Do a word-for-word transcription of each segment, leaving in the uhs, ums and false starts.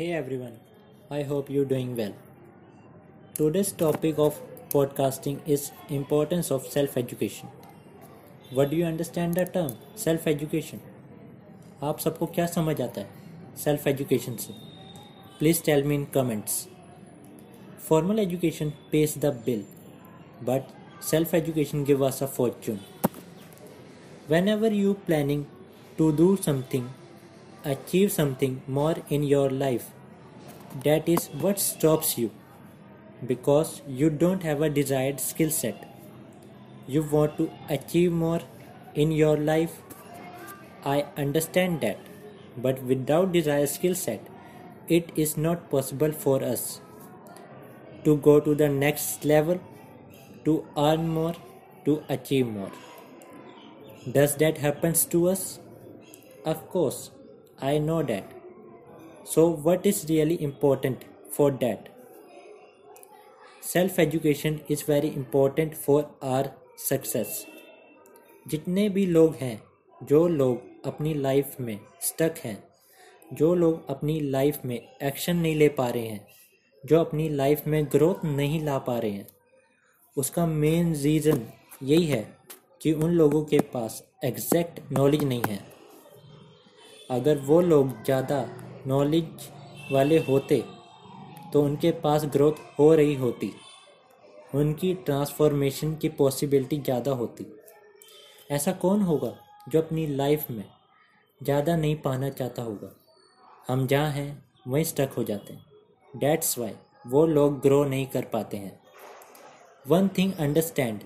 Hey everyone, I hope you're doing well. Today's topic of podcasting is importance of self-education. What do you understand the term self-education? आप सबको क्या समझ आता है self-education से? Please tell me in comments. Formal education pays the bill, but self-education gives us a fortune. Whenever you planning to do something, achieve something more in your life, that is what stops you, because you don't have a desired skill set. You want to achieve more in your life, I understand that, but without desired skill set, it is not possible for us to go to the next level, to earn more, to achieve more. Does that happen to us? Of course, I know that. So what is really important for that? Self-education is very important for our success. जितने भी लोग हैं, जो लोग अपनी life में stuck हैं, जो लोग अपनी लाइफ में एक्शन नहीं ले पा रहे हैं, जो अपनी लाइफ में ग्रोथ नहीं ला पा रहे हैं, उसका मेन रीज़न यही है कि उन लोगों के पास एग्जैक्ट नॉलेज नहीं है। अगर वो लोग ज़्यादा नॉलेज वाले होते तो उनके पास ग्रोथ हो रही होती, उनकी ट्रांसफॉर्मेशन की पॉसिबिलिटी ज़्यादा होती। ऐसा कौन होगा जो अपनी लाइफ में ज़्यादा नहीं पाना चाहता होगा? हम जहाँ हैं वहीं स्टक हो जाते हैं। डैट्स वाई वो लोग ग्रो नहीं कर पाते हैं। वन थिंग अंडरस्टैंड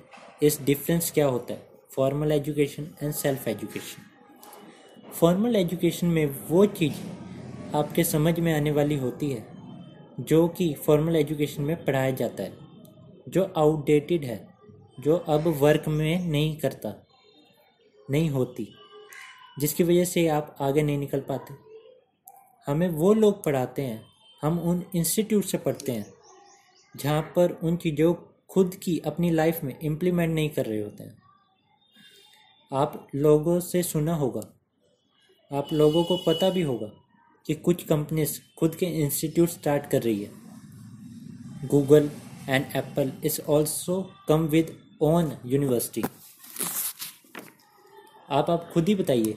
इस डिफरेंस क्या होता है formal education and self education. Formal education में वो चीज़ आपके समझ में आने वाली होती है जो कि फॉर्मल एजुकेशन में पढ़ाया जाता है, जो आउटडेटेड है, जो अब वर्क में नहीं करता नहीं होती, जिसकी वजह से आप आगे नहीं निकल पाते। हमें वो लोग पढ़ाते हैं, हम उन इंस्टीट्यूट से पढ़ते हैं जहाँ पर उन चीज़ों खुद की अपनी लाइफ में इम्प्लीमेंट नहीं कर रहे होते हैं। आप लोगों से सुना होगा, आप लोगों को पता भी होगा कि कुछ कंपनीज खुद के इंस्टीट्यूट स्टार्ट कर रही है। Google and Apple is also come with own university. आप आप खुद ही बताइए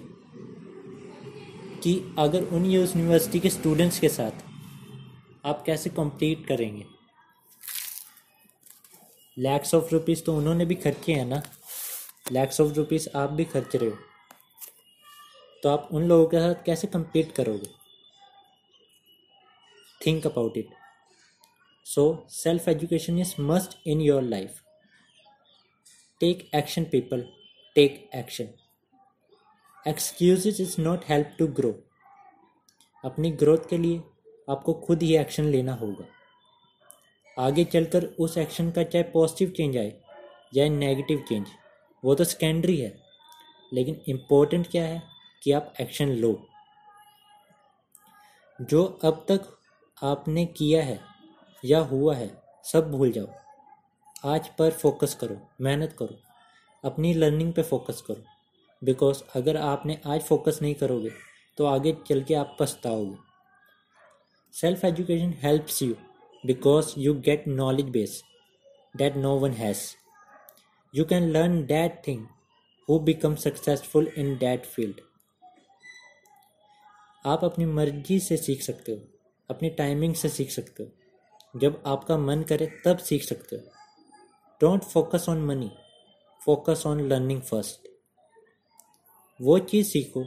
कि अगर उन यूनिवर्सिटी के स्टूडेंट्स के साथ आप कैसे कॉम्पीट करेंगे? लैक्स ऑफ रुपीज़ तो उन्होंने भी खर्चे हैं ना, लैक्स ऑफ रुपीज़ आप भी खर्च रहे हो, तो आप उन लोगों के साथ कैसे कम्पीट करोगे? Think about it. So self education is must in your life. Take action people, take action. Excuses is not help to grow. अपनी ग्रोथ के लिए आपको खुद ही एक्शन लेना होगा। आगे चलकर उस एक्शन का चाहे पॉजिटिव चेंज आए या नेगेटिव चेंज, वो तो सेकेंडरी है, लेकिन इम्पोर्टेंट क्या है कि आप एक्शन लो। जो अब तक आपने किया है या हुआ है सब भूल जाओ, आज पर फोकस करो, मेहनत करो, अपनी लर्निंग पे फोकस करो, बिकॉज अगर आपने आज फोकस नहीं करोगे तो आगे चल के आप पछताओगे। Self education helps you because you get knowledge base that no one has. You can learn that thing who become successful in that field. आप अपनी मर्जी से सीख सकते हो, अपनी टाइमिंग से सीख सकते हो, जब आपका मन करे तब सीख सकते हो। Don't focus on money, focus on learning first. वो चीज़ सीखो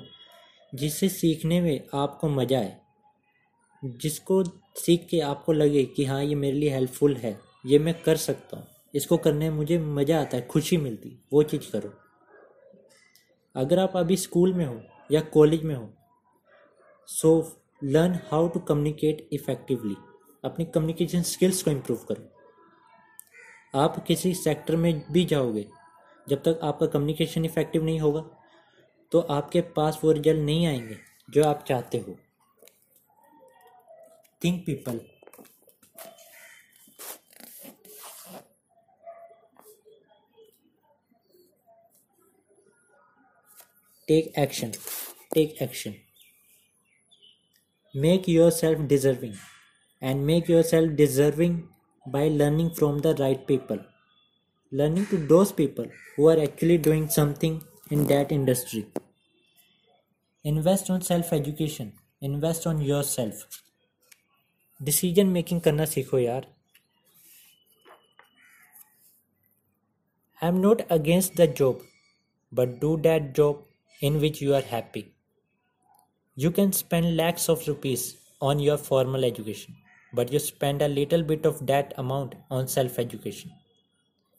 जिससे सीखने में आपको मज़ा आए, जिसको सीख के आपको लगे कि हाँ ये मेरे लिए हेल्पफुल है, ये मैं कर सकता हूँ, इसको करने में मुझे मज़ा आता है, खुशी मिलती, वो चीज़ करो। अगर आप अभी स्कूल में हो या कॉलेज में हो, so learn how to communicate effectively. अपनी कम्युनिकेशन स्किल्स को इम्प्रूव करो। आप किसी सेक्टर में भी जाओगे, जब तक आपका कम्युनिकेशन इफेक्टिव नहीं होगा तो आपके पास वो रिजल्ट नहीं आएंगे जो आप चाहते हो। Think people. Take action, take action. Make yourself deserving and make yourself deserving by learning from the right people. Learning to those people who are actually doing something in that industry. Invest on self-education. Invest on yourself. Decision making करना सीखो यार. I am not against the job, but do that job in which you are happy. You can spend lakhs of rupees on your formal education, but you spend a little bit of that amount on self-education.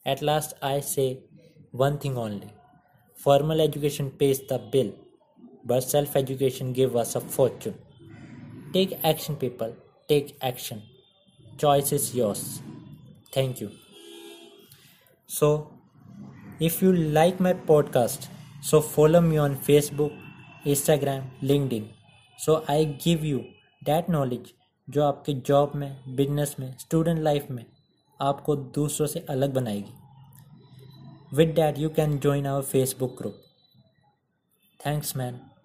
At last, I say one thing only. Formal education pays the bill, but self-education gives us a fortune. Take action, people. Take action. Choice is yours. Thank you. So, if you like my podcast, so follow me on Facebook, Instagram, LinkedIn. So I give you that knowledge जो आपके job में, business में, student life में आपको दूसरों से अलग बनाएगी. With that you can join our Facebook group. Thanks man.